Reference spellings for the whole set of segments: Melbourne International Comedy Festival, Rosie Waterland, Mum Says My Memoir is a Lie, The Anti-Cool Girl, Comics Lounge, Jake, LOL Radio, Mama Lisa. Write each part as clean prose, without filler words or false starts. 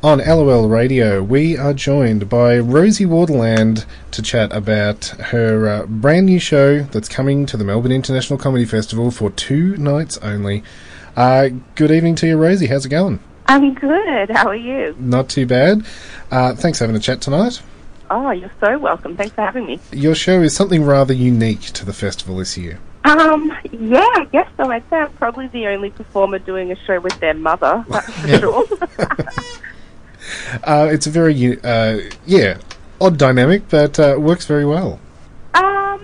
On LOL Radio, we are joined by Rosie Waterland to chat about her brand new show that's coming to the Melbourne International Comedy Festival for 2 nights only. Good evening to you, Rosie. How's it going? I'm good. How are you? Not too bad. Thanks for having a chat tonight. Oh, you're so welcome. Thanks for having me. Your show is something rather unique to the festival this year. Yeah, I guess so. I'd say I'm probably the only performer doing a show with their mother, that's for sure. It's a very, odd dynamic, but works very well. I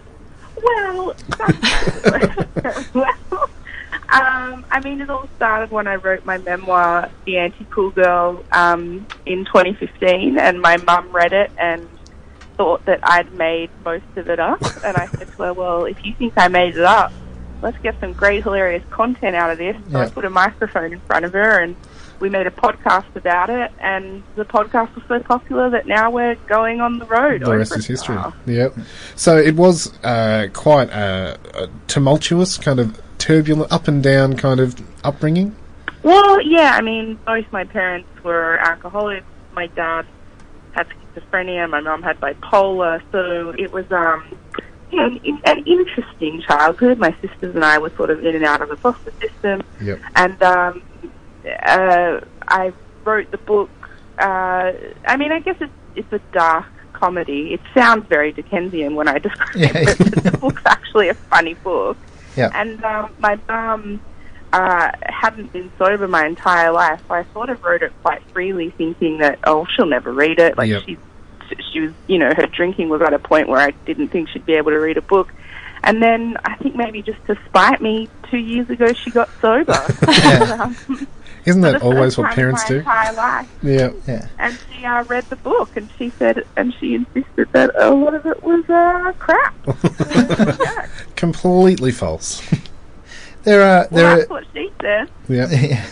mean, it all started when I wrote my memoir, The Anti-Cool Girl, in 2015, and my mum read it and thought that I'd made most of it up, and I said to her, well, if you think I made it up, let's get some great, hilarious content out of this. So I put a microphone in front of her, and we made a podcast about it, and the podcast was so popular that now we're going on the road. The rest is history. Yep. So it was quite a tumultuous, kind of turbulent, up and down kind of upbringing? Well, yeah, I mean, both my parents were alcoholics. My dad had schizophrenia. My mum had bipolar. So it was an interesting childhood. My sisters and I were sort of in and out of the foster system. Yep. And I wrote the book. I mean, I guess it's a dark comedy. It sounds very Dickensian when I describe it, but the book's actually a funny book. Yeah. And my mum hadn't been sober my entire life, so I sort of wrote it quite freely, thinking that, oh, she'll never read it. Like, she was, you know, her drinking was at a point where I didn't think she'd be able to read a book. And then I think maybe just to spite me, 2 years ago she got sober. Isn't that always what parents do? Yeah. And she read the book, and she said, and she insisted that a lot of it was crap. Completely false. That's what she said. Yeah.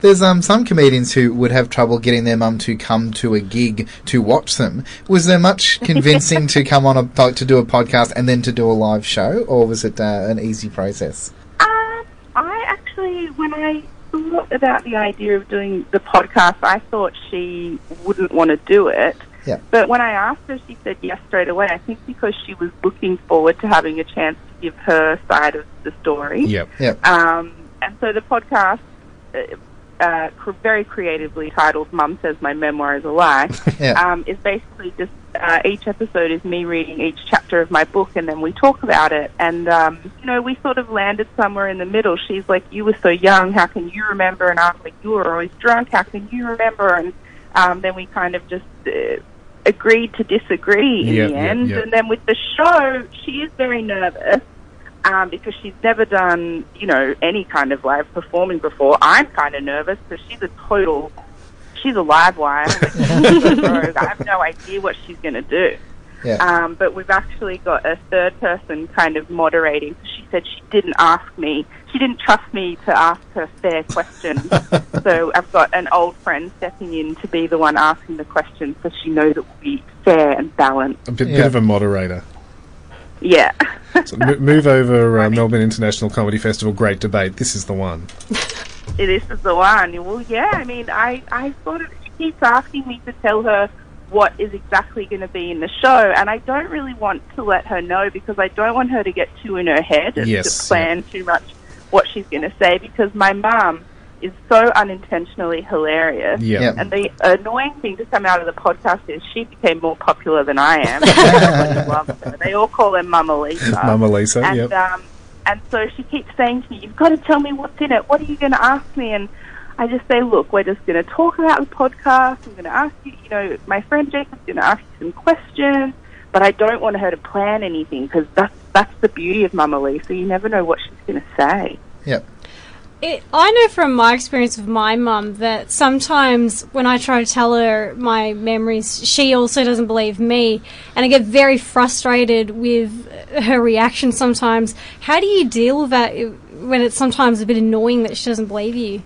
There's some comedians who would have trouble getting their mum to come to a gig to watch them. Was there much convincing to come on to do a podcast and then to do a live show, or was it an easy process? I actually, when I thought about the idea of doing the podcast, I thought she wouldn't want to do it. Yeah. But when I asked her, she said yes straight away, I think because she was looking forward to having a chance to give her side of the story. Yep. And so the podcast, very creatively titled Mum Says My Memoir is a Lie, is basically just each episode is me reading each chapter of my book, and then we talk about it. And, you know, we sort of landed somewhere in the middle. She's like, you were so young, how can you remember? And I'm like, you were always drunk, how can you remember? And then we kind of just agreed to disagree in the end. And then with the show, she is very nervous because she's never done, you know, any kind of live performing before. I'm kind of nervous because she's a live wire. I have no idea what she's going to do. Yeah. But we've actually got a third person kind of moderating. She said she didn't ask me. She didn't trust me to ask her fair questions. So I've got an old friend stepping in to be the one asking the questions, so she knows it will be fair and balanced. A bit of a moderator. Yeah. So move over Melbourne International Comedy Festival, Great Debate. This is the one. This is the one. Well, yeah, I mean, I sort of, she keeps asking me to tell her what is exactly going to be in the show, and I don't really want to let her know because I don't want her to get too in her head and to plan too much what she's going to say, because my mum is so unintentionally hilarious. Yeah. And the annoying thing to come out of the podcast is she became more popular than I am. Everybody loves her. They all call her Mama Lisa. Mama Lisa, yeah. And so she keeps saying to me, you've got to tell me what's in it. What are you going to ask me? And I just say, look, we're just going to talk about the podcast. I'm going to ask you, you know, my friend Jake is going to ask you some questions, but I don't want her to plan anything because that's the beauty of Mama Lisa. You never know what she's going to say. Yep. I know from my experience with my mum that sometimes when I try to tell her my memories, she also doesn't believe me, and I get very frustrated with her reaction sometimes. How do you deal with that when it's sometimes a bit annoying that she doesn't believe you?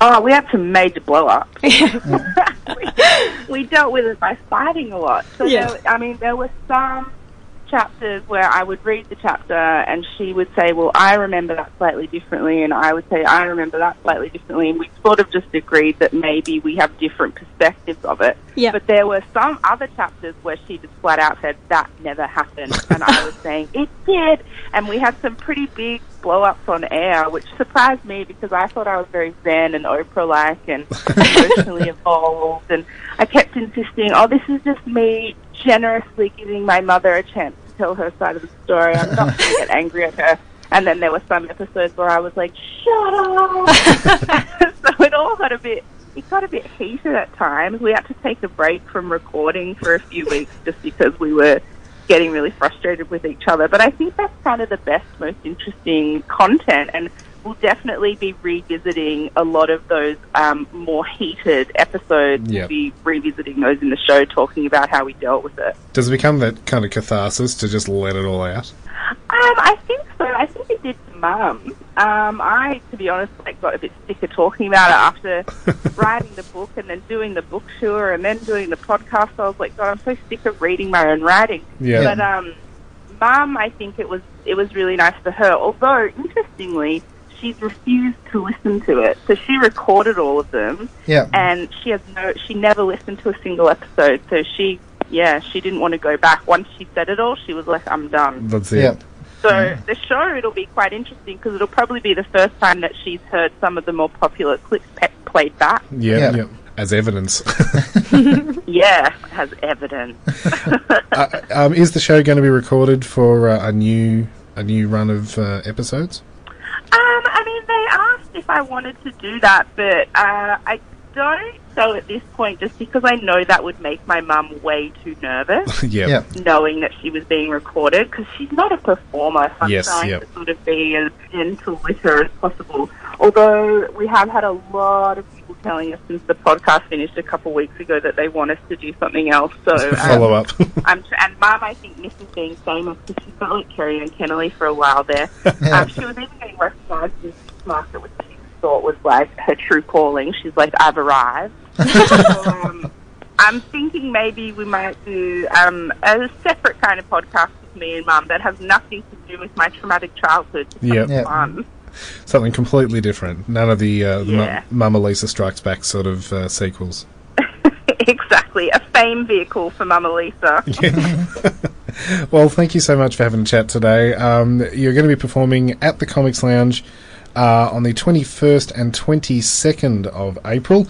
Oh, we had some major blow-ups. we dealt with it by fighting a lot. So there were some chapters where I would read the chapter and she would say, well, I remember that slightly differently, and I would say, I remember that slightly differently, and we sort of just agreed that maybe we have different perspectives of it. Yeah. But there were some other chapters where she just flat out said, that never happened, and I was saying, it did, and we had some pretty big blow-ups on air, which surprised me because I thought I was very zen and Oprah-like and emotionally involved, and I kept insisting, oh, this is just me generously giving my mother a chance to tell her side of the story. I'm not going to get angry at her. And then there were some episodes where I was like, shut up! So it all got a bit... It got a bit heated at times. We had to take a break from recording for a few weeks just because we were getting really frustrated with each other. But I think that's kind of the best, most interesting content. And we'll definitely be revisiting a lot of those more heated episodes. Yep. We'll be revisiting those in the show, talking about how we dealt with it. Does it become that kind of catharsis to just let it all out? I think so. I think it did to Mum. I, to be honest, like, got a bit sick of talking about it after writing the book and then doing the book tour and then doing the podcast. I was like, God, I'm so sick of reading my own writing. Yeah. But Mum, I think it was really nice for her. Although, interestingly, she's refused to listen to it. So she recorded all of them. Yeah. And she never listened to a single episode. So she didn't want to go back. Once she said it all, she was like, I'm done. That's it. Yeah. So the show, it'll be quite interesting because it'll probably be the first time that she's heard some of the more popular clips played back. Yeah. As evidence. Yeah, as evidence. Is the show going to be recorded for a new run of episodes? I mean, they asked if I wanted to do that, but I don't. So at this point, just because I know that would make my mum way too nervous, yep. knowing that she was being recorded, because she's not a performer, so I'm trying to sort of be as gentle with her as possible. Although we have had a lot of people telling us since the podcast finished a couple of weeks ago that they want us to do something else. So follow up. And Mum, I think, misses being famous because she felt like Kerry and Kennelly for a while there. Yeah. She was even getting recognised in this market with thought was like her true calling. She's like, I've arrived. So, I'm thinking maybe we might do a separate kind of podcast with me and Mum that has nothing to do with my traumatic childhood. Fun. Something completely different. None of the Mama Lisa Strikes Back sort of sequels. Exactly. A fame vehicle for Mama Lisa. Yeah. Well, thank you so much for having a chat today. You're going to be performing at the Comics Lounge on the 21st and 22nd of April,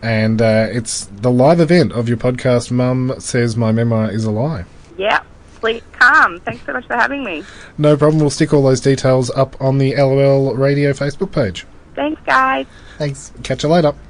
and it's the live event of your podcast, Mum Says My Memoir is a Lie. Yeah, please come. Thanks so much for having me. No problem. We'll stick all those details up on the LOL Radio Facebook page. Thanks, guys. Thanks. Catch you later.